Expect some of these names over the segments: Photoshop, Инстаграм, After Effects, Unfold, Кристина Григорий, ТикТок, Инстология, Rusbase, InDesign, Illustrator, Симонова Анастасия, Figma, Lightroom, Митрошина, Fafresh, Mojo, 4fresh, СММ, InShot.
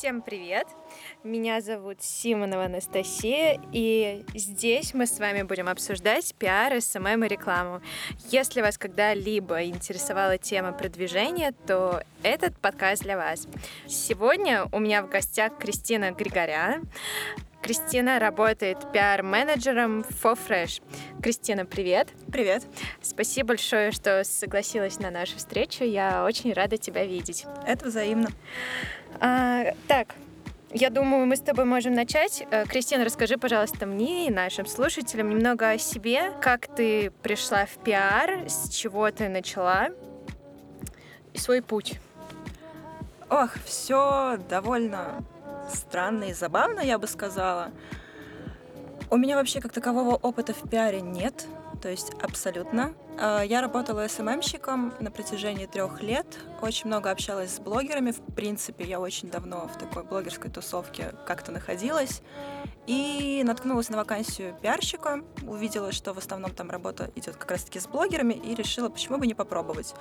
Всем привет! Меня зовут Симонова Анастасия, и здесь мы с вами будем обсуждать пиар, СММ и рекламу. Если вас когда-либо интересовала тема продвижения, то этот подкаст для вас. Сегодня у меня в гостях Кристина Григория. Кристина работает пиар-менеджером в 4fresh. Кристина, привет! Привет! Спасибо большое, что согласилась на нашу встречу. Я очень рада тебя видеть. Это взаимно. Так, я думаю, мы с тобой можем начать. Кристина, расскажи, пожалуйста, мне и нашим слушателям немного о себе. Как ты пришла в пиар, с чего ты начала и свой путь? Ох, все довольно... странно и забавно, я бы сказала. У меня вообще как такового опыта в пиаре нет, то есть абсолютно. Я работала СММщиком на протяжении 3 лет, очень много общалась с блогерами, в принципе, я очень давно в такой блогерской тусовке как-то находилась, и наткнулась на вакансию пиарщика, увидела, что в основном там работа идет как раз-таки с блогерами, и решила, почему бы не попробовать.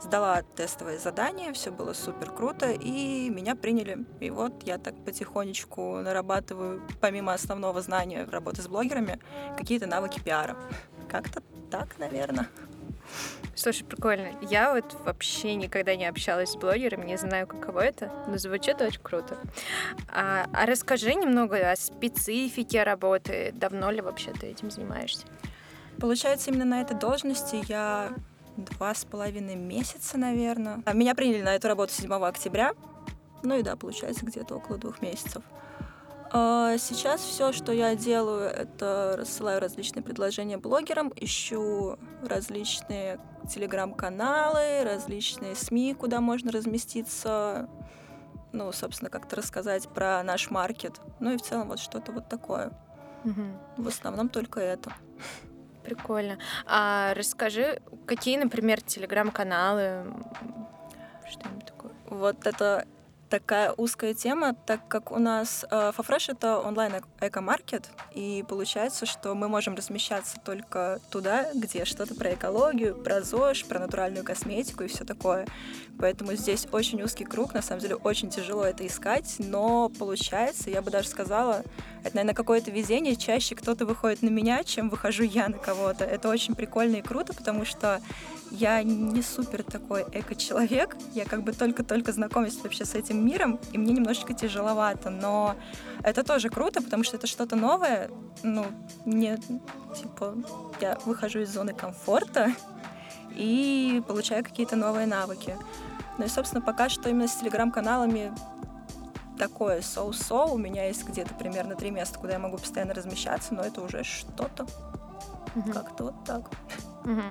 Сдала тестовые задания, все было супер круто, и меня приняли. И вот я так потихонечку нарабатываю, помимо основного знания работы с блогерами, какие-то навыки пиара. Как-то так, наверное. Слушай, прикольно. Я вот вообще никогда не общалась с блогерами, не знаю, каково это, но звучит очень круто. А расскажи немного о специфике работы. Давно ли вообще ты этим занимаешься? Получается, именно на этой должности я 2,5 месяца, наверное. Меня приняли на эту работу 7 октября. Ну и да, получается, где-то около 2 месяцев. Сейчас все, что я делаю, это рассылаю различные предложения блогерам, ищу различные телеграм-каналы, различные СМИ, куда можно разместиться, ну, собственно, как-то рассказать про наш маркет. Ну и в целом вот что-то вот такое. Угу. В основном только это. Прикольно. А расскажи, какие, например, телеграм-каналы, что-нибудь такое? Вот это... такая узкая тема, так как у нас 4fresh — это онлайн-экомаркет, и получается, что мы можем размещаться только туда, где что-то про экологию, про ЗОЖ, про натуральную косметику и все такое. Поэтому здесь очень узкий круг, на самом деле очень тяжело это искать, но получается, я бы даже сказала, это, наверное, какое-то везение, чаще кто-то выходит на меня, чем выхожу я на кого-то. Это очень прикольно и круто, потому что я не супер такой эко-человек, я как бы только-только знакомлюсь вообще с этим миром, и мне немножечко тяжеловато, но это тоже круто, потому что это что-то новое, ну, не, типа, я выхожу из зоны комфорта и получаю какие-то новые навыки. Ну и, собственно, пока что именно с телеграм-каналами такое соу-соу, у меня есть где-то примерно 3 места, куда я могу постоянно размещаться, но это уже что-то, как-то вот так. Угу.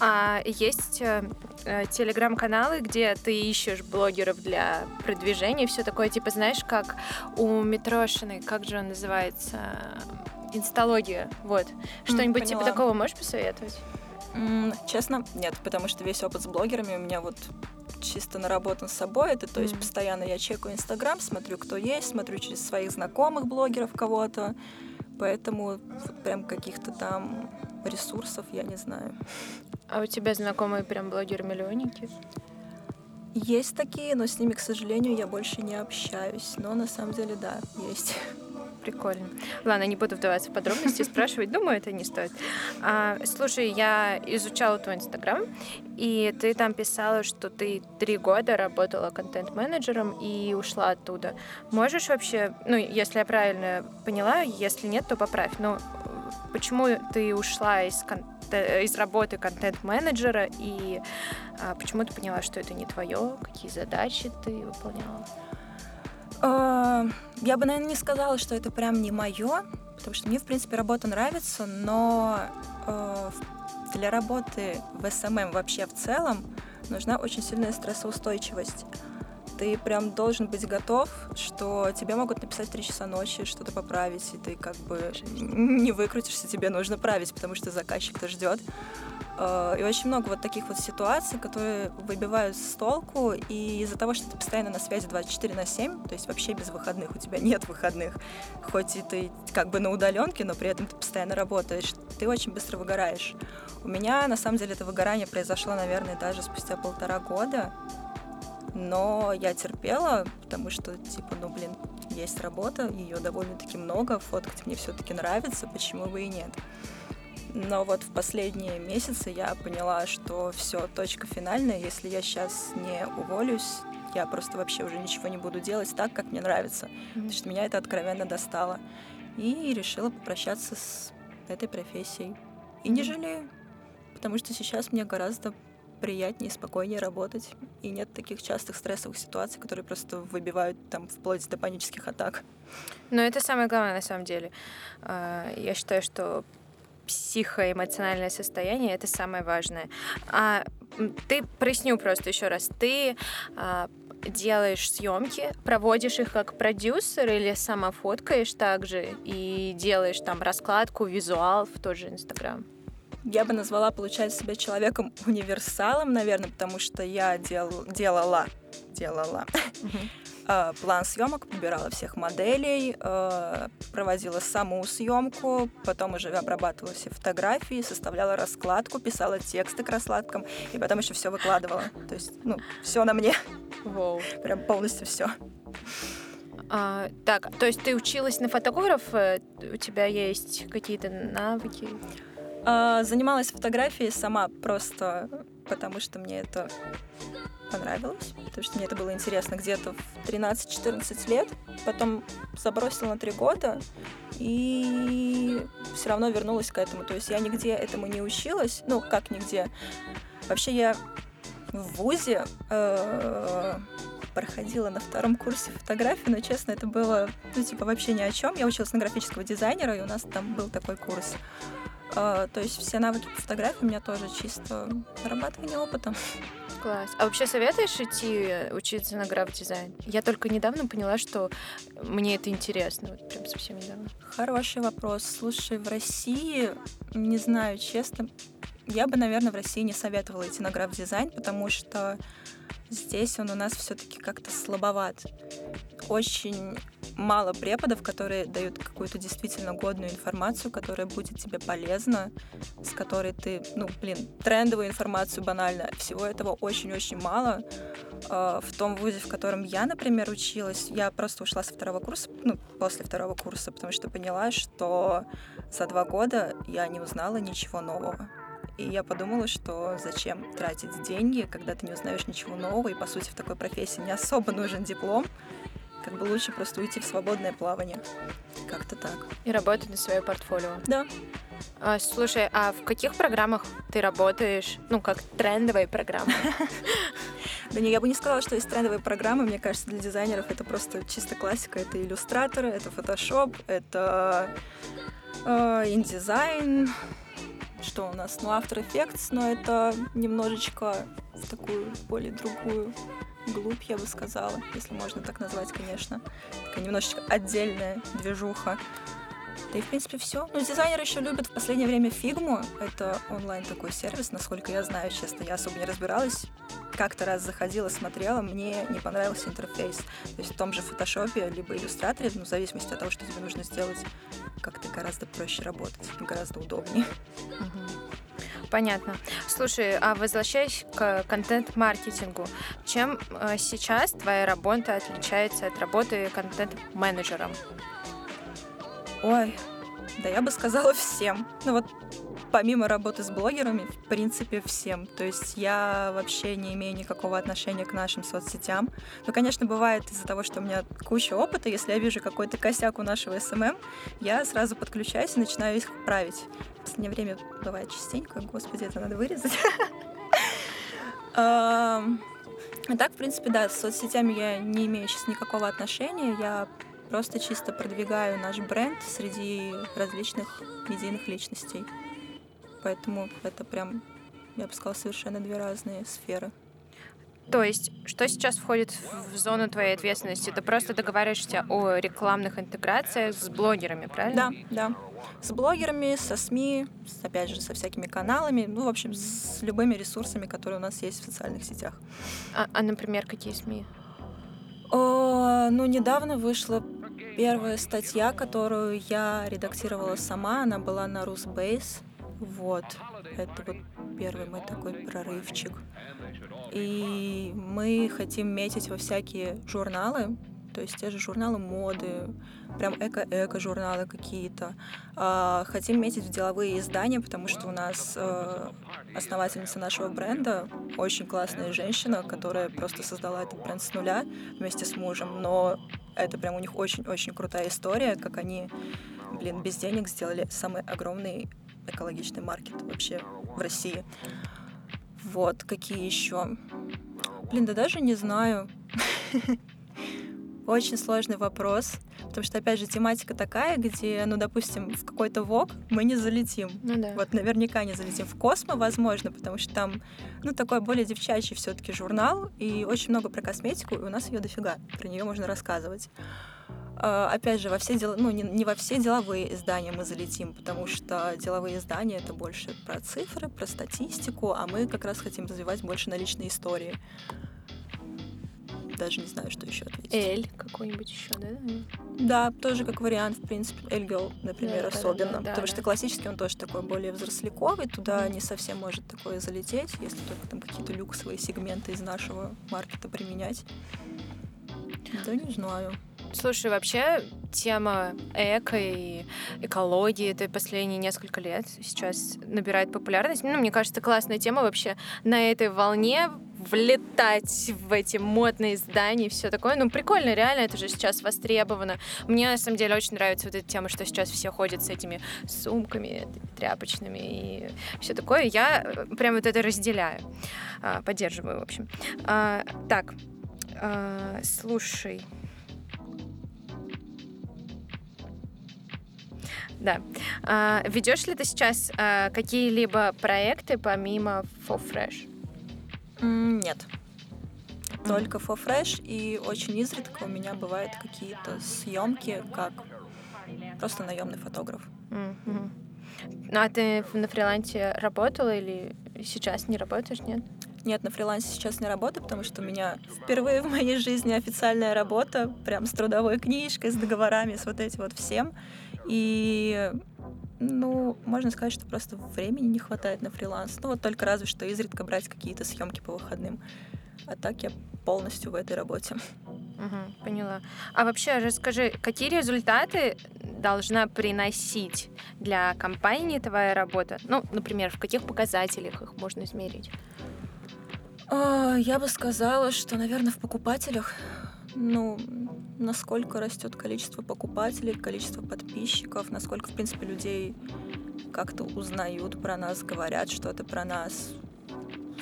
А есть телеграм-каналы, где ты ищешь блогеров для продвижения и все такое, типа, знаешь, как у Митрошиной, как же он называется, Инстология, вот, что-нибудь поняла. Типа такого можешь посоветовать? Честно, нет, потому что весь опыт с блогерами у меня вот чисто наработан с собой, это, то есть постоянно я чекаю Инстаграм, смотрю, кто есть, смотрю через своих знакомых блогеров кого-то, поэтому вот прям каких-то там... ресурсов, я не знаю. А у тебя знакомые прям блогеры-миллионники? Есть такие, но с ними, к сожалению, я больше не общаюсь. Но на самом деле, да, есть. Прикольно. Ладно, не буду вдаваться в подробности, спрашивать, думаю, это не стоит. Слушай, я изучала твой Инстаграм, и ты там писала, что ты 3 года работала контент-менеджером и ушла оттуда. Можешь вообще, ну, если я правильно поняла, если нет, то поправь, но почему ты ушла из работы контент-менеджера и почему ты поняла, что это не твое? Какие задачи ты выполняла? Я бы, наверное, не сказала, что это прям не мое, потому что мне, в принципе, работа нравится, но для работы в СММ вообще в целом нужна очень сильная стрессоустойчивость. Ты прям должен быть готов, что тебе могут написать в 3 часа ночи, что-то поправить, и ты как бы не выкрутишься, тебе нужно править, потому что заказчик-то ждет. И очень много вот таких вот ситуаций, которые выбивают с толку, и из-за того, что ты постоянно на связи 24/7, то есть вообще без выходных, у тебя нет выходных, хоть и ты как бы на удаленке, но при этом ты постоянно работаешь, ты очень быстро выгораешь. У меня, на самом деле, это выгорание произошло, наверное, даже спустя 1,5 года, но я терпела, потому что, есть работа, ее довольно-таки много, фоткать мне все-таки нравится, почему бы и нет. Но вот в последние месяцы я поняла, что все, точка финальная, если я сейчас не уволюсь, я просто вообще уже ничего не буду делать так, как мне нравится, потому что меня это откровенно достало. И решила попрощаться с этой профессией. И не жалею, потому что сейчас мне гораздо приятнее и спокойнее работать, и нет таких частых стрессовых ситуаций, которые просто выбивают там вплоть до панических атак. Но это самое главное на самом деле. Я считаю, что психоэмоциональное состояние — это самое важное. А ты, проясню просто еще раз, ты делаешь съемки, проводишь их как продюсер или сама фоткаешь также и делаешь там раскладку, визуал в тот же Инстаграм? Я бы назвала, получается, себя человеком-универсалом, наверное, потому что я делала план съемок, подбирала всех моделей, проводила саму съемку, потом уже обрабатывала все фотографии, составляла раскладку, писала тексты к раскладкам, и потом еще все выкладывала. То есть, все на мне. Wow. Прям полностью все. Так, то есть ты училась на фотографа? У тебя есть какие-то навыки? Занималась фотографией сама просто потому, что мне это понравилось, потому что мне это было интересно где-то в 13-14 лет, потом забросила на 3 года и все равно вернулась к этому. То есть я нигде этому не училась, как нигде. Вообще я в вузе проходила на 2 курсе фотографии, но, честно, это было, вообще ни о чем. Я училась на графического дизайнера, и у нас там был такой курс. То есть все навыки по фотографии у меня тоже чисто нарабатывание опытом. Класс. А вообще советуешь идти учиться на граф-дизайн? Я только недавно поняла, что мне это интересно. Вот прям совсем недавно. Хороший вопрос. Слушай, в России, не знаю, честно, я бы, наверное, в России не советовала идти на граф-дизайн, потому что здесь он у нас все-таки как-то слабоват. Очень мало преподов, которые дают какую-то действительно годную информацию, которая будет тебе полезна, с которой ты, трендовую информацию банально. Всего этого очень-очень мало. В том вузе, в котором я, например, училась, я просто ушла со 2 курса, после 2 курса, потому что поняла, что за 2 года я не узнала ничего нового. И я подумала, что зачем тратить деньги, когда ты не узнаешь ничего нового, и, по сути, в такой профессии не особо нужен диплом. Как бы лучше просто уйти в свободное плавание. Как-то так. И работать на свое портфолио. Да. Слушай, а в каких программах ты работаешь? Как трендовые программы? Да не, я бы не сказала, что есть трендовые программы. Мне кажется, для дизайнеров это просто чисто классика. Это Illustrator, это Photoshop, это InDesign. Что у нас? After Effects, но это немножечко в такую более другую глубь, я бы сказала, если можно так назвать, конечно. Такая немножечко отдельная движуха. Да и, в принципе, все. Дизайнеры еще любят в последнее время Figma. Это онлайн такой сервис, насколько я знаю, честно. Я особо не разбиралась. Как-то раз заходила, смотрела, мне не понравился интерфейс. То есть в том же Photoshop, либо Illustrator, в зависимости от того, что тебе нужно сделать, как-то гораздо проще работать, гораздо удобнее. Понятно. Слушай, а возвращаясь к контент-маркетингу, чем сейчас твоя работа отличается от работы контент-менеджером? Ой, да я бы сказала всем. Помимо работы с блогерами, в принципе, всем. То есть я вообще не имею никакого отношения к нашим соцсетям. Конечно, бывает из-за того, что у меня куча опыта. Если я вижу какой-то косяк у нашего СММ, я сразу подключаюсь и начинаю их править. В последнее время бывает частенько. Господи, это надо вырезать. А так, в принципе, да, с соцсетями я не имею сейчас никакого отношения. Я просто чисто продвигаю наш бренд среди различных медийных личностей. Поэтому это прям, я бы сказала, совершенно 2 разные сферы. То есть, что сейчас входит в зону твоей ответственности? Ты просто договариваешься о рекламных интеграциях с блогерами, правильно? Да. С блогерами, со СМИ, опять же, со всякими каналами, в общем, с любыми ресурсами, которые у нас есть в социальных сетях. А например, какие СМИ? Недавно вышла первая статья, которую я редактировала сама. Она была на Rusbase. Это вот первый мой такой прорывчик. и мы хотим метить во всякие журналы, то есть те же журналы моды, прям эко-эко журналы какие-то. Хотим метить в деловые издания, потому что у нас основательница нашего бренда, очень классная женщина, которая просто создала этот бренд с нуля вместе с мужем, но это прям у них очень-очень крутая история, как они, без денег сделали самый огромный экологичный маркет вообще в России. Вот, какие еще? Да даже не знаю. Очень сложный вопрос, потому что, опять же, тематика такая, где, допустим, в какой-то вок мы не залетим. Вот наверняка не залетим. В Космо, возможно, потому что там, такой более девчачий все-таки журнал, и очень много про косметику, и у нас ее дофига, про нее можно рассказывать. Опять же, во все дела, не во все деловые издания мы залетим, потому что деловые издания — это больше про цифры, про статистику, а мы как раз хотим развивать больше на личные истории. Даже не знаю, что еще ответить. Эль какой-нибудь еще, да? Да, тоже как вариант, в принципе. Эльгел, например, да, особенно. Да, потому что классический он тоже такой более взросликовый, туда не совсем может такое залететь, если только там какие-то люксовые сегменты из нашего маркета применять. Да не знаю. Слушай, вообще тема эко и экологии это последние несколько лет сейчас набирает популярность. Мне кажется, классная тема вообще на этой волне влетать в эти модные издания и все такое. Прикольно, реально, это же сейчас востребовано. Мне, на самом деле, очень нравится вот эта тема, что сейчас все ходят с этими сумками тряпочными и все такое. Я прям вот это разделяю. Поддерживаю, в общем. Так, слушай... Да. Ведешь ли ты сейчас какие-либо проекты помимо Fafresh? Нет. Только Fafresh, и очень изредка у меня бывают какие-то съемки, как просто наемный фотограф. А ты на фрилансе работала или сейчас не работаешь, нет? Нет, на фрилансе сейчас не работаю, потому что у меня впервые в моей жизни официальная работа, прям с трудовой книжкой, с договорами, с вот этим вот всем. И, можно сказать, что просто времени не хватает на фриланс. Только разве что изредка брать какие-то съемки по выходным. А так я полностью в этой работе. Угу, поняла. А вообще расскажи, какие результаты должна приносить для компании твоя работа? Например, в каких показателях их можно измерить? Я бы сказала, что, наверное, в покупателях. Насколько растет количество покупателей, количество подписчиков, насколько, в принципе, людей как-то узнают про нас, говорят что-то про нас.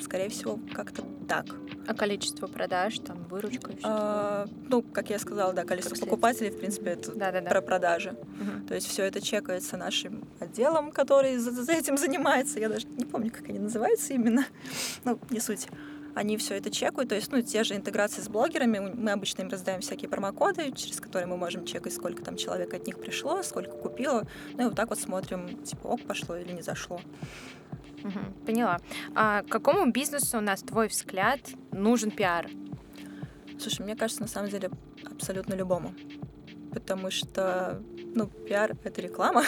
Скорее всего, как-то так. А количество продаж, выручка и все такое? Как я сказала, да, количество покупателей, в принципе, это про продажи. То есть все это чекается нашим отделом, который за этим занимается. Я даже не помню, как они называются именно. Не суть. Они все это чекают, то есть, те же интеграции с блогерами, мы обычно им раздаем всякие промокоды, через которые мы можем чекать, сколько там человек от них пришло, сколько купило, и вот так вот смотрим, пошло или не зашло. Угу, поняла. А какому бизнесу, на твой взгляд, нужен пиар? Слушай, мне кажется, на самом деле, абсолютно любому, потому что, пиар — это реклама,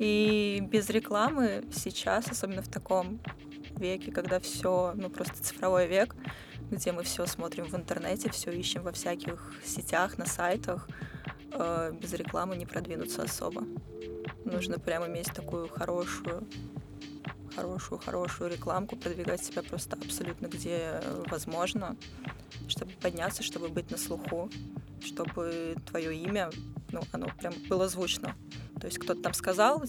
и без рекламы сейчас, особенно в таком веке, когда все, просто цифровой век, где мы все смотрим в интернете, все ищем во всяких сетях, на сайтах, без рекламы не продвинуться особо. Нужно прямо иметь такую хорошую рекламку, продвигать себя просто абсолютно где возможно, чтобы подняться, чтобы быть на слуху, чтобы твое имя, оно прям было звучно. То есть кто-то там сказал,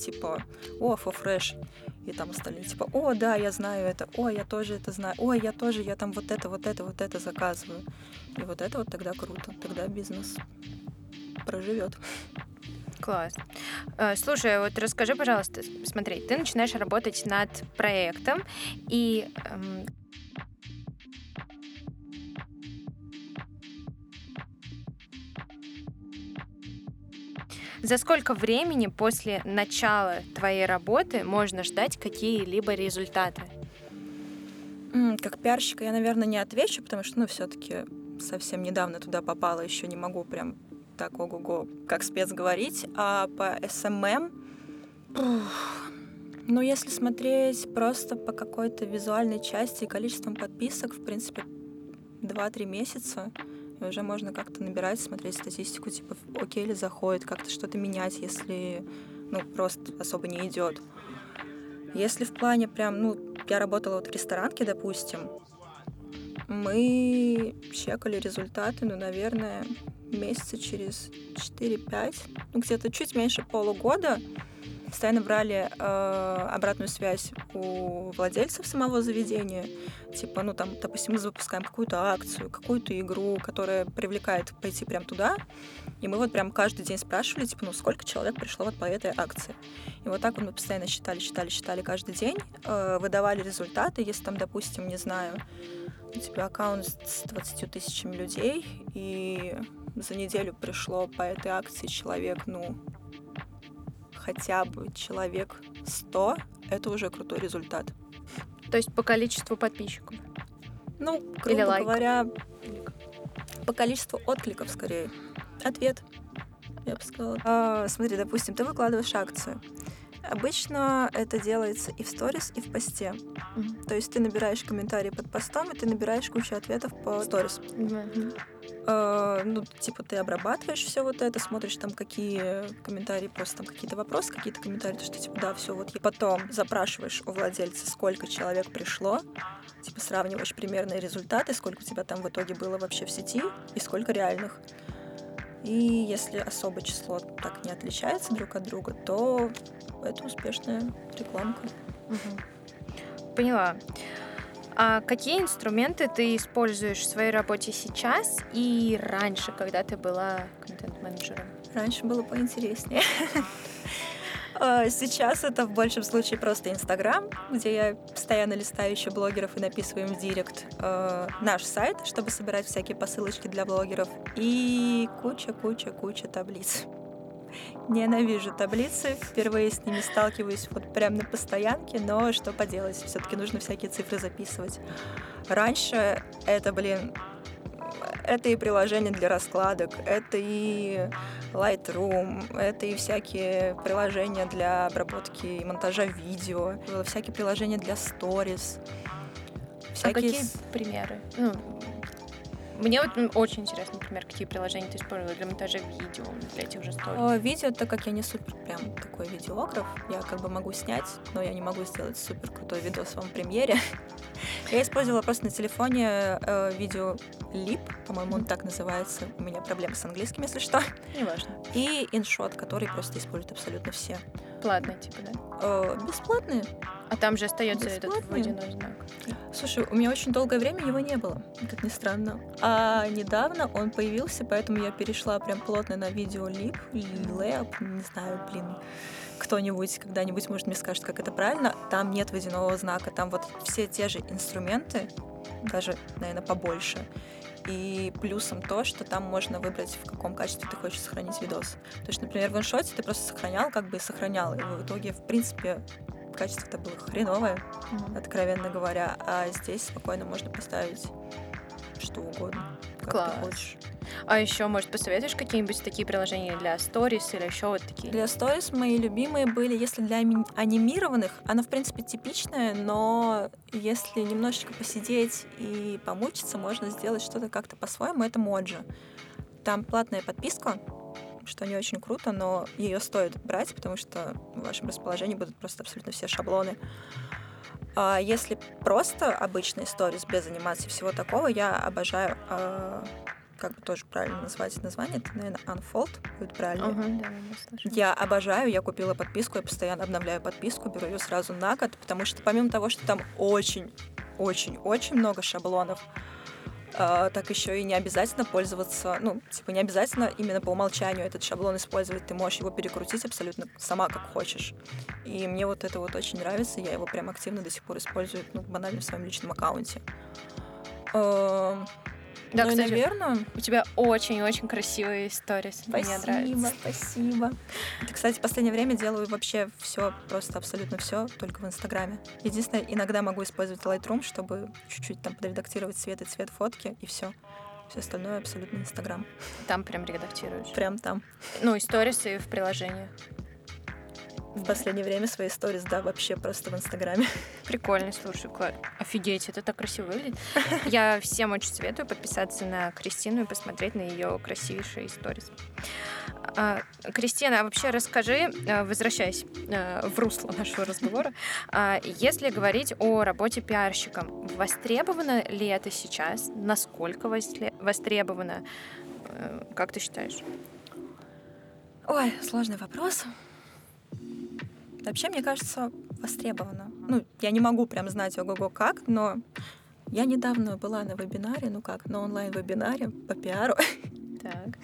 о, Fafresh, и там остальные, о, да, я знаю это, о, я тоже это знаю, о, я тоже, я там вот это заказываю. И вот это вот тогда круто, тогда бизнес проживет. Класс. Слушай, вот расскажи, пожалуйста, смотри, ты начинаешь работать над проектом, и... За сколько времени после начала твоей работы можно ждать какие-либо результаты? Как пиарщика я, наверное, не отвечу, потому что, все-таки совсем недавно туда попала, еще не могу прям так ого-го, как спец говорить. А по SMM Ну, если смотреть просто по какой-то визуальной части и количеством подписок, в принципе, 2-3 месяца, и уже можно как-то набирать, смотреть статистику, типа, окей ли заходит, как-то что-то менять, если, просто особо не идет. Если в плане прям, я работала вот в ресторанке, допустим, мы чекали результаты, наверное, месяца через 4-5, где-то чуть меньше полугода. Постоянно брали обратную связь у владельцев самого заведения. Типа, допустим, мы запускаем какую-то акцию, какую-то игру, которая привлекает пойти прям туда. И мы вот прям каждый день спрашивали, сколько человек пришло вот по этой акции. И вот так вот мы постоянно считали каждый день, выдавали результаты, если там, допустим, не знаю, у тебя аккаунт с 20 тысячами людей, и за неделю пришло по этой акции человек, хотя бы человек 100, это уже крутой результат. То есть по количеству подписчиков? Грубо говоря, по количеству откликов скорее. Ответ, я бы сказала. Смотри, допустим, ты выкладываешь акцию. Обычно это делается и в сторис, и в посте. Mm-hmm. То есть ты набираешь комментарии под постом, и ты набираешь кучу ответов по сторис. Mm-hmm. Ты обрабатываешь все вот это, смотришь там, какие комментарии, просто там какие-то вопросы, какие-то комментарии, то, что, да, все вот. И потом запрашиваешь у владельца, сколько человек пришло, сравниваешь примерные результаты, сколько у тебя там в итоге было вообще в сети и сколько реальных. И если особое число так не отличается друг от друга, то это успешная рекламка. Угу. Поняла. А какие инструменты ты используешь в своей работе сейчас и раньше, когда ты была контент-менеджером? Раньше было поинтереснее. Сейчас это в большем случае просто Инстаграм, где я постоянно листаю еще блогеров и написываю им в директ наш сайт, чтобы собирать всякие посылочки для блогеров. И куча таблиц. Ненавижу таблицы, впервые с ними сталкиваюсь вот прям на постоянке, но что поделать, все-таки нужно всякие цифры записывать. Раньше это, это и приложения для раскладок, это и Lightroom, это и всякие приложения для обработки и монтажа видео, всякие приложения для сторис. Всякие... А какие примеры? Мне вот очень интересно, например, какие приложения ты использовала для монтажа видео, для этих же сторис. Видео, так как я не супер прям такой видеограф, я могу снять, но я не могу сделать супер крутой видос вам в премьере. Я использовала просто на телефоне Video Leap, по-моему, он так называется. У меня проблемы с английским, если что. Неважно. И InShot, который просто используют абсолютно все. Платный, да? Бесплатный. А там же остается этот водяной знак. Слушай, у меня очень долгое время его не было, как ни странно. А недавно он появился, поэтому я перешла прям плотно на Video Leap, не знаю, кто-нибудь когда-нибудь, может, мне скажет, как это правильно. Там нет водяного знака, там вот все те же инструменты, даже, наверное, побольше. И плюсом то, что там можно выбрать, в каком качестве ты хочешь сохранить видос. То есть, например, в InShot ты просто сохранял. И в итоге, в принципе, качество-то было хреновое, откровенно говоря. А здесь спокойно можно поставить что угодно, как Класс. Ты хочешь. А еще, может, посоветуешь какие-нибудь такие приложения для сторис или еще вот такие? Для сторис мои любимые были, если для анимированных, оно, в принципе, типичное, но если немножечко посидеть и помучиться, можно сделать что-то как-то по-своему, это Mojo. Там платная подписка, что не очень круто, но ее стоит брать, потому что в вашем расположении будут просто абсолютно все шаблоны. А если просто обычные сторис без анимации, всего такого, я обожаю... тоже правильно назвать название, это, наверное, Unfold будет правильно. Да, я обожаю, я купила подписку, я постоянно обновляю подписку, беру ее сразу на год, потому что помимо того, что там очень-очень-очень много шаблонов, так еще и не обязательно пользоваться, не обязательно именно по умолчанию этот шаблон использовать, ты можешь его перекрутить абсолютно сама, как хочешь. И мне вот это вот очень нравится, я его прям активно до сих пор использую, банально в своем личном аккаунте. Да, кстати, наверное, у тебя очень-очень красивые сторис. Мне нравится. Спасибо. Это, кстати, в последнее время делаю вообще все, просто абсолютно все, только в Инстаграме. Единственное, иногда могу использовать Lightroom, чтобы чуть-чуть там подредактировать свет и цвет фотки, и все. Все остальное абсолютно Инстаграм. Там прям редактируешь? Прям там. И сторис, и в приложении. В последнее время свои сторис, да, вообще просто в Инстаграме. Прикольно, слушай, офигеть, это так красиво выглядит. Я всем очень советую подписаться на Кристину и посмотреть на ее красивейшие сторис. Кристина, а вообще расскажи, возвращаясь в русло нашего разговора, если говорить о работе пиарщиком, востребовано ли это сейчас? Насколько востребовано? Как ты считаешь? Ой, сложный вопрос. Вообще, мне кажется, востребовано. Ну, я не могу прям знать ого-го как, но я недавно была на вебинаре, на онлайн-вебинаре по пиару. Так.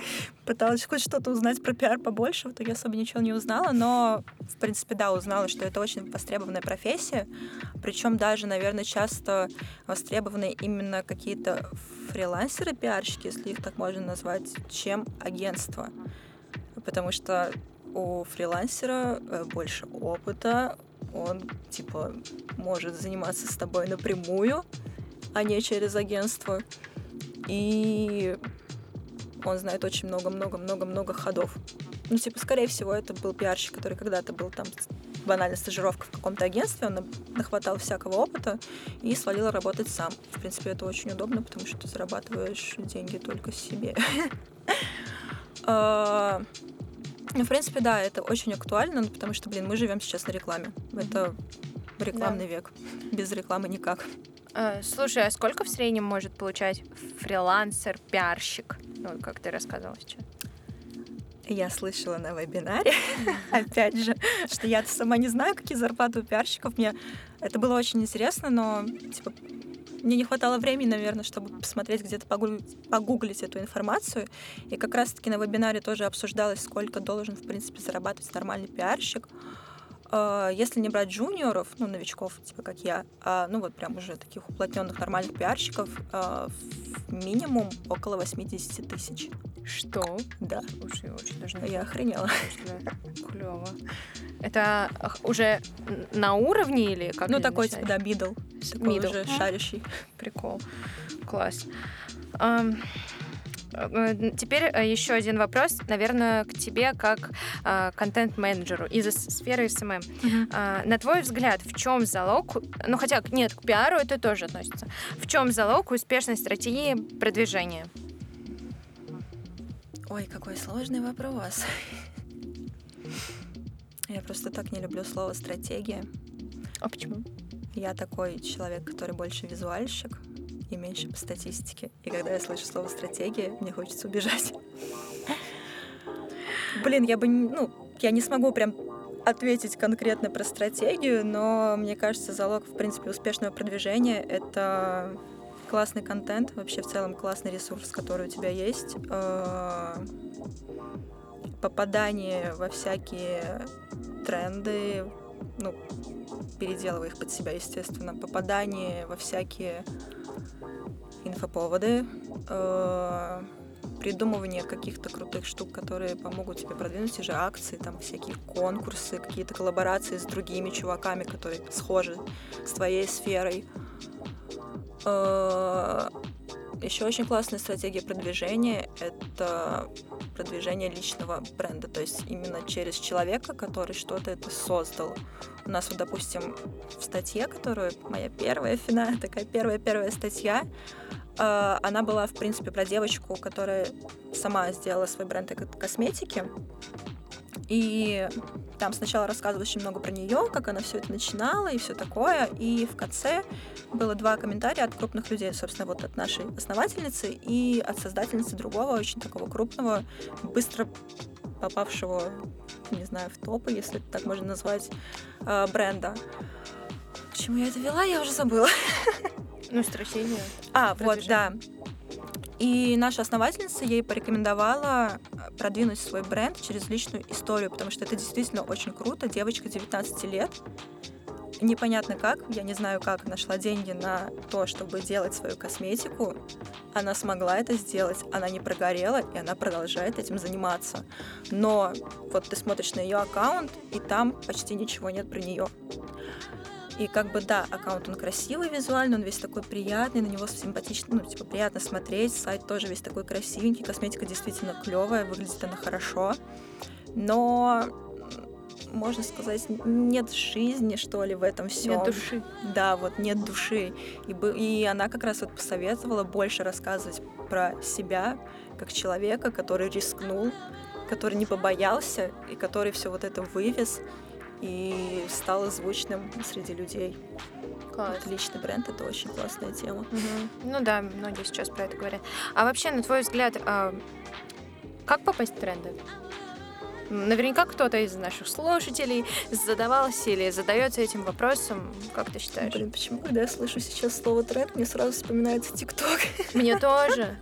Пыталась хоть что-то узнать про пиар побольше, вот я особо ничего не узнала, но, в принципе, да, узнала, что это очень востребованная профессия, причем даже, наверное, часто востребованы именно какие-то фрилансеры-пиарщики, если их так можно назвать, чем агентство, потому что у фрилансера больше опыта, он, может заниматься с тобой напрямую, а не через агентство, и он знает очень много-много-много-много ходов. Скорее всего, это был пиарщик, который когда-то был там банально стажировка в каком-то агентстве, он нахватал всякого опыта и свалил работать сам. В принципе, это очень удобно, потому что ты зарабатываешь деньги только себе. В принципе, да, это очень актуально, потому что, мы живем сейчас на рекламе. Это рекламный век. Без рекламы никак. Слушай, а сколько в среднем может получать фрилансер-пиарщик? Как ты рассказывала сейчас. Я слышала на вебинаре, опять же, что я-то сама не знаю, какие зарплаты у пиарщиков. Мне это было очень интересно, но мне не хватало времени, наверное, чтобы посмотреть, где-то погуглить эту информацию. И как раз-таки на вебинаре тоже обсуждалось, сколько должен, в принципе, зарабатывать нормальный пиарщик. Если не брать джуниоров, новичков, как я, а, прям уже таких уплотненных нормальных пиарщиков, минимум около 80 тысяч. Что? Да. Слушай, очень даже... Я охренела. Клево. Это уже на уровне или как? Такой, мидл. Такой уже шарящий. Прикол. Класс. Теперь еще один вопрос, наверное, к тебе как контент-менеджеру из сферы СММ. На твой взгляд, в чем залог, к пиару это тоже относится, в чем залог успешной стратегии продвижения? Ой, какой сложный вопрос. Я просто так не люблю слово «стратегия». А почему? Я такой человек, который больше визуальщик и меньше по статистике. И когда я слышу слово «стратегия», мне хочется убежать. Я не смогу прям ответить конкретно про стратегию, но мне кажется, залог, в принципе, успешного продвижения — это классный контент, вообще в целом классный ресурс, который у тебя есть. Попадание во всякие тренды, переделывая их под себя, естественно, попадание во всякие инфоповоды, придумывание каких-то крутых штук, которые помогут тебе продвинуть, те же акции, там всякие конкурсы, какие-то коллаборации с другими чуваками, которые схожи с твоей сферой. Еще очень классная стратегия продвижения — это продвижение личного бренда, то есть именно через человека, который что-то это создал. У нас допустим, в статье, которую моя первая статья, она была, в принципе, про девочку, которая сама сделала свой бренд косметики. И там сначала рассказывалось очень много про нее, как она все это начинала и все такое. И в конце было 2 комментария от крупных людей, собственно, вот от нашей основательницы и от создательницы другого, очень такого крупного, быстро попавшего, не знаю, в топы, если так можно назвать, бренда. К чему я это вела, я уже забыла. Стратегия. Да. И наша основательница ей порекомендовала продвинуть свой бренд через личную историю, потому что это действительно очень круто. Девочка 19 лет, непонятно как, я не знаю как, нашла деньги на то, чтобы делать свою косметику. Она смогла это сделать, она не прогорела, и она продолжает этим заниматься. Но вот ты смотришь на ее аккаунт, и там почти ничего нет про нее. И аккаунт он красивый визуально, он весь такой приятный, на него симпатично, приятно смотреть, сайт тоже весь такой красивенький, косметика действительно клевая, выглядит она хорошо, но можно сказать, нет жизни, что ли, в этом всем. Нет души. Да, вот нет души. И она как раз вот посоветовала больше рассказывать про себя, как человека, который рискнул, который не побоялся, и который все вот это вывез и стал озвученным среди людей. Вот личный бренд — это очень классная тема. Угу. Ну да, многие сейчас про это говорят. А вообще, на твой взгляд, как попасть в тренды? Наверняка кто-то из наших слушателей задавался или задается этим вопросом. Как ты считаешь? Блин, почему, когда я слышу сейчас слово «тренд», мне сразу вспоминается ТикТок? Мне тоже.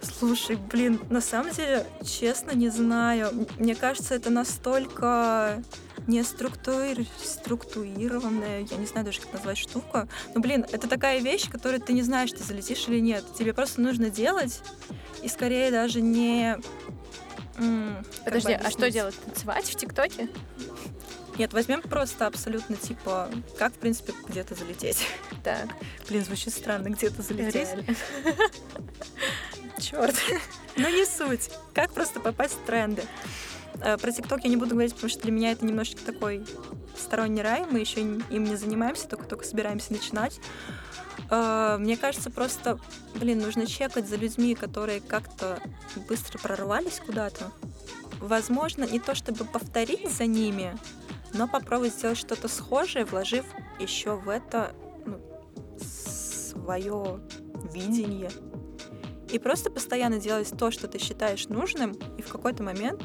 Слушай, блин, на самом деле, честно, не знаю. Мне кажется, это настолько неструктурированная, я не знаю даже, как назвать штуку. Но, блин, это такая вещь, которую ты не знаешь, ты залетишь или нет. Тебе просто нужно делать и скорее даже не... Подожди, а что делать? Танцевать в ТикТоке? Нет, возьмем просто абсолютно, типа, как, в принципе, где-то залететь. Так. Блин, звучит странно, где-то залететь. Черт. Но не суть. Как просто попасть в тренды? Про ТикТок я не буду говорить, потому что для меня это немножечко такой сторонний рай. Мы еще им не занимаемся, только собираемся начинать. Мне кажется, просто, блин, нужно чекать за людьми, которые как-то быстро прорвались куда-то. Возможно, не то чтобы повторить за ними, но попробовать сделать что-то схожее, вложив еще в это свое видение. И просто постоянно делать то, что ты считаешь нужным, и в какой-то момент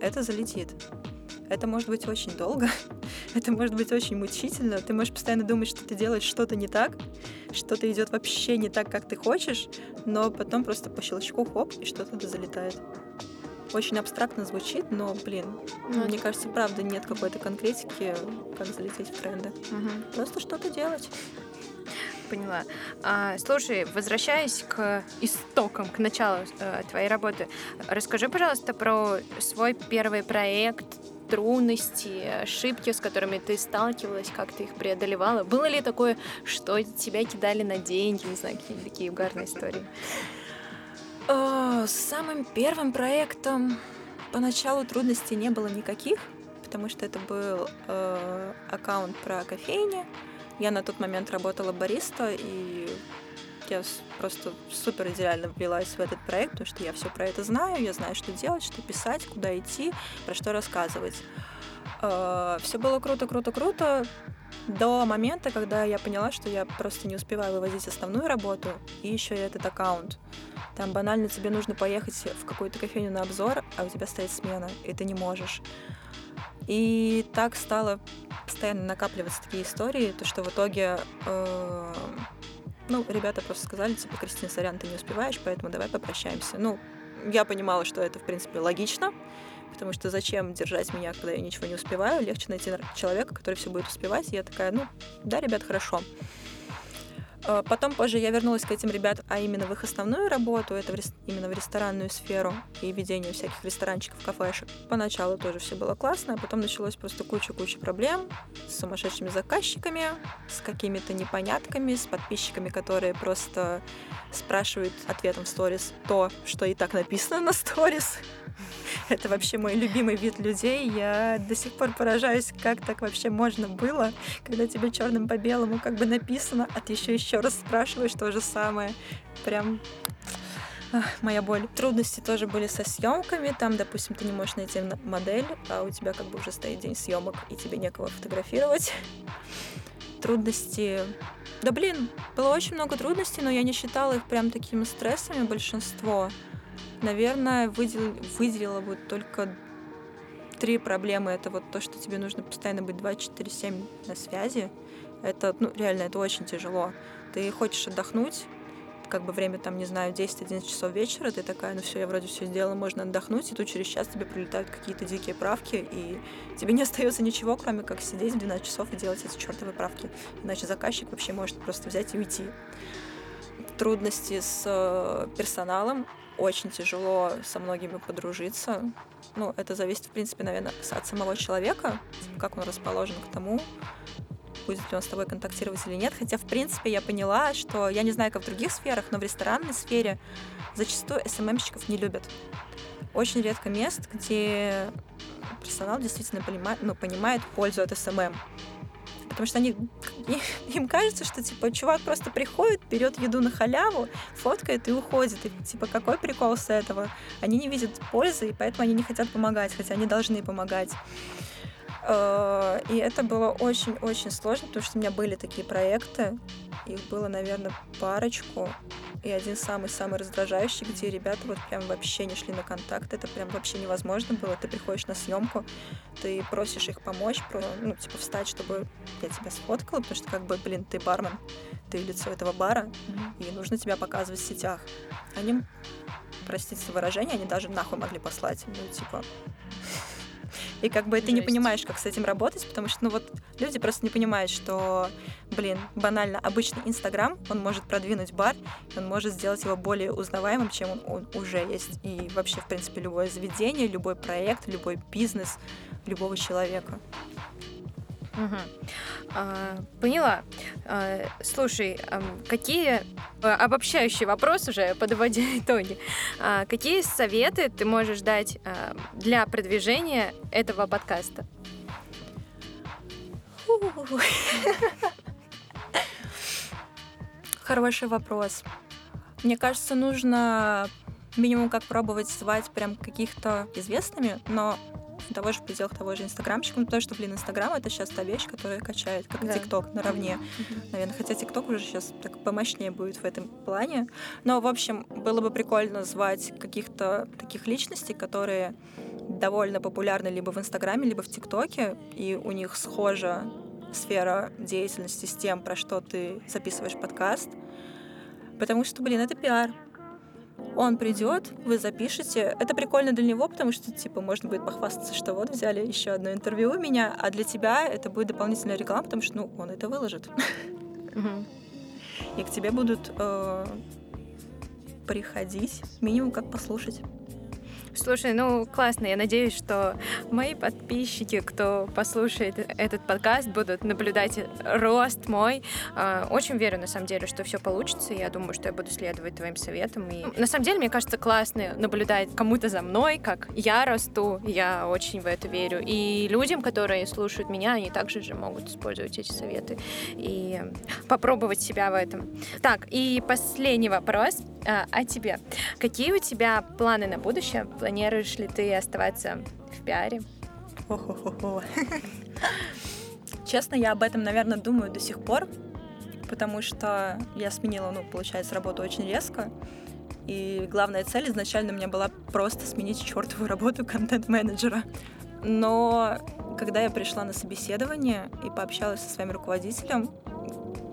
это залетит. Это может быть очень долго, это может быть очень мучительно. Ты можешь постоянно думать, что ты делаешь что-то не так, что-то идет вообще не так, как ты хочешь, но потом просто по щелчку хоп, и что-то залетает. Очень абстрактно звучит, но, блин, мне кажется, правда, нет какой-то конкретики, как залететь в тренды. Угу. Просто что-то делать. Поняла. Слушай, возвращаясь к истокам, к началу твоей работы, расскажи, пожалуйста, про свой первый проект, трудности, ошибки, с которыми ты сталкивалась, как ты их преодолевала. Было ли такое, что тебя кидали на деньги, не знаю, какие-то такие угарные истории? С самым первым проектом поначалу трудностей не было никаких, потому что это был аккаунт про кофейни. Я на тот момент работала бариста, и я просто супер идеально влилась в этот проект, потому что я все про это знаю, я знаю, что делать, что писать, куда идти, про что рассказывать. Все было круто до момента, когда я поняла, что я просто не успеваю вывозить основную работу и еще и этот аккаунт. Там банально тебе нужно поехать в какую-то кофейню на обзор, а у тебя стоит смена, и ты не можешь. И так стало постоянно накапливаться такие истории, то что в итоге ребята просто сказали, типа, Кристина, сорян, ты не успеваешь, поэтому давай попрощаемся. Я понимала, что это, в принципе, логично, потому что зачем держать меня, когда я ничего не успеваю, легче найти человека, который все будет успевать. И я такая, да, ребят, хорошо. Потом позже я вернулась к этим ребятам, а именно в их основную работу, это именно в ресторанную сферу и ведение всяких ресторанчиков, кафешек. Поначалу тоже все было классно, а потом началось просто куча проблем с сумасшедшими заказчиками, с какими-то непонятками, с подписчиками, которые просто спрашивают ответом в сторис то, что и так написано на сторис. Это вообще мой любимый вид людей. Я до сих пор поражаюсь, как так вообще можно было, когда тебе черным по белому как бы написано, а ты еще раз спрашиваешь то же самое. Прям моя боль. Трудности тоже были со съемками. Там, допустим, ты не можешь найти модель, а у тебя как бы уже стоит день съемок, и тебе некого фотографировать. Трудности... Да, блин, было очень много трудностей, но я не считала их прям такими стрессами, большинство. Наверное, выделила бы только 3 проблемы. Это вот то, что тебе нужно постоянно быть 24/7 на связи. Это, реально, это очень тяжело. Ты хочешь отдохнуть, как бы время, там, не знаю, 10-11 часов вечера, ты такая, все, я вроде все сделала, можно отдохнуть, и тут через час тебе прилетают какие-то дикие правки, и тебе не остается ничего, кроме как сидеть в 12 часов и делать эти чертовы правки. Иначе заказчик вообще может просто взять и уйти. Трудности с персоналом. Очень тяжело со многими подружиться. Это зависит, в принципе, наверное, от самого человека, как он расположен к тому, будет ли он с тобой контактировать или нет. Хотя, в принципе, я поняла, что, я не знаю, как в других сферах, но в ресторанной сфере зачастую СММщиков не любят. очень редко мест, где персонал действительно понимает пользу от СММ. Потому что им кажется, что типа чувак просто приходит, берет еду на халяву, фоткает и уходит. И типа какой прикол с этого? Они не видят пользы, и поэтому они не хотят помогать, хотя они должны помогать. И это было очень-очень сложно, потому что у меня были такие проекты, их было, наверное, парочку, и один самый-самый раздражающий, где ребята вот прям вообще не шли на контакт, это прям вообще невозможно было, ты приходишь на съемку, ты просишь их помочь, встать, чтобы я тебя сфоткала, потому что ты бармен, ты лицо этого бара, и нужно тебя показывать в сетях. Они, простите за выражение, они даже нахуй могли послать, И ты не понимаешь, как с этим работать, потому что, люди просто не понимают, что, банально, обычный Инстаграм, он может продвинуть бар, он может сделать его более узнаваемым, чем он уже есть. И вообще, в принципе, любое заведение, любой проект, любой бизнес, любого человека. Поняла. Слушай, какие обобщающий вопрос уже, подводя итоги, какие советы ты можешь дать для продвижения этого подкаста? Хороший вопрос. Мне кажется, нужно минимум как пробовать звать прям каких-то известными, но в пределах того же Инстаграмчика, потому что, Инстаграм — это сейчас та вещь, которая качает, как ТикТок, наравне, наверное, хотя ТикТок уже сейчас так помощнее будет в этом плане, но, в общем, было бы прикольно звать каких-то таких личностей, которые довольно популярны либо в Инстаграме, либо в ТикТоке, и у них схожа сфера деятельности с тем, про что ты записываешь подкаст, потому что, это пиар. Он придет, вы запишете. Это прикольно для него, потому что, можно будет похвастаться, что вот взяли еще одно интервью у меня, а для тебя это будет дополнительная реклама, потому что, он это выложит. И к тебе будут приходить, минимум как послушать. Слушай, классно. Я надеюсь, что мои подписчики, кто послушает этот подкаст, будут наблюдать рост мой. Очень верю, на самом деле, что все получится. Я думаю, что я буду следовать твоим советам. И на самом деле, мне кажется, классно наблюдать кому-то за мной, как я расту. Я очень в это верю. И людям, которые слушают меня, они также же могут использовать эти советы и попробовать себя в этом. Так, и последний вопрос о тебе. Какие у тебя планы на будущее? Планируешь ли ты оставаться в пиаре? Честно, я об этом, наверное, думаю до сих пор, потому что я сменила, работу очень резко, и главная цель изначально у меня была просто сменить чертову работу контент-менеджера. Но когда я пришла на собеседование и пообщалась со своим руководителем,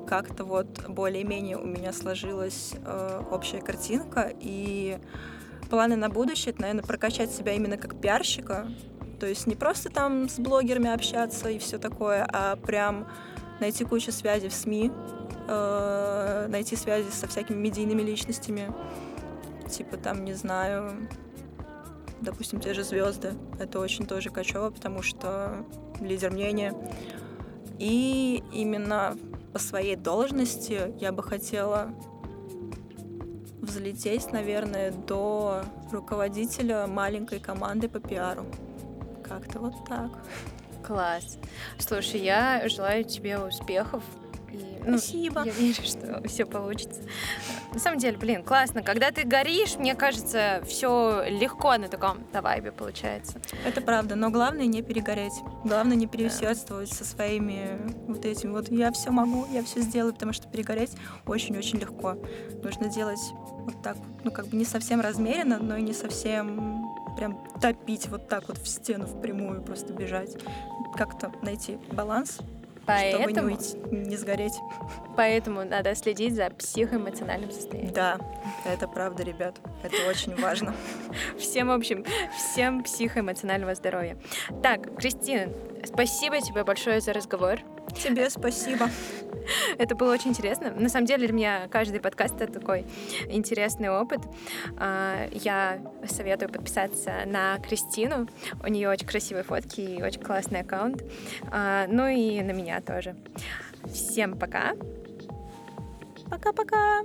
как-то более-менее у меня сложилась общая картинка, и планы на будущее — это, наверное, прокачать себя именно как пиарщика, то есть не просто там с блогерами общаться и все такое, а прям найти кучу связей в СМИ, найти связи со всякими медийными личностями, допустим, те же звезды. Это очень тоже качево, потому что лидер мнения. И именно по своей должности я бы хотела взлететь, наверное, до руководителя маленькой команды по пиару. Как-то так. Класс. Слушай, я желаю тебе успехов. Спасибо. Я верю, что все получится. На самом деле, классно. Когда ты горишь, мне кажется, все легко на таком-то вайбе получается. Это правда, но главное не перегореть. Главное не переусердствовать со своими я все могу, я все сделаю, потому что перегореть очень-очень легко. Нужно делать так, не совсем размеренно, но и не совсем прям топить в стену впрямую, просто бежать. Как-то найти баланс. Поэтому, чтобы не сгореть. Поэтому надо следить за психоэмоциональным состоянием. Да, это правда, ребят. Это очень важно. Всем психоэмоционального здоровья. Так, Кристина, спасибо тебе большое за разговор. Тебе спасибо. Это было очень интересно. На самом деле, для меня каждый подкаст — это такой интересный опыт. Я советую подписаться на Кристину. У нее очень красивые фотки и очень классный аккаунт. Ну и на меня тоже. Всем пока. Пока-пока.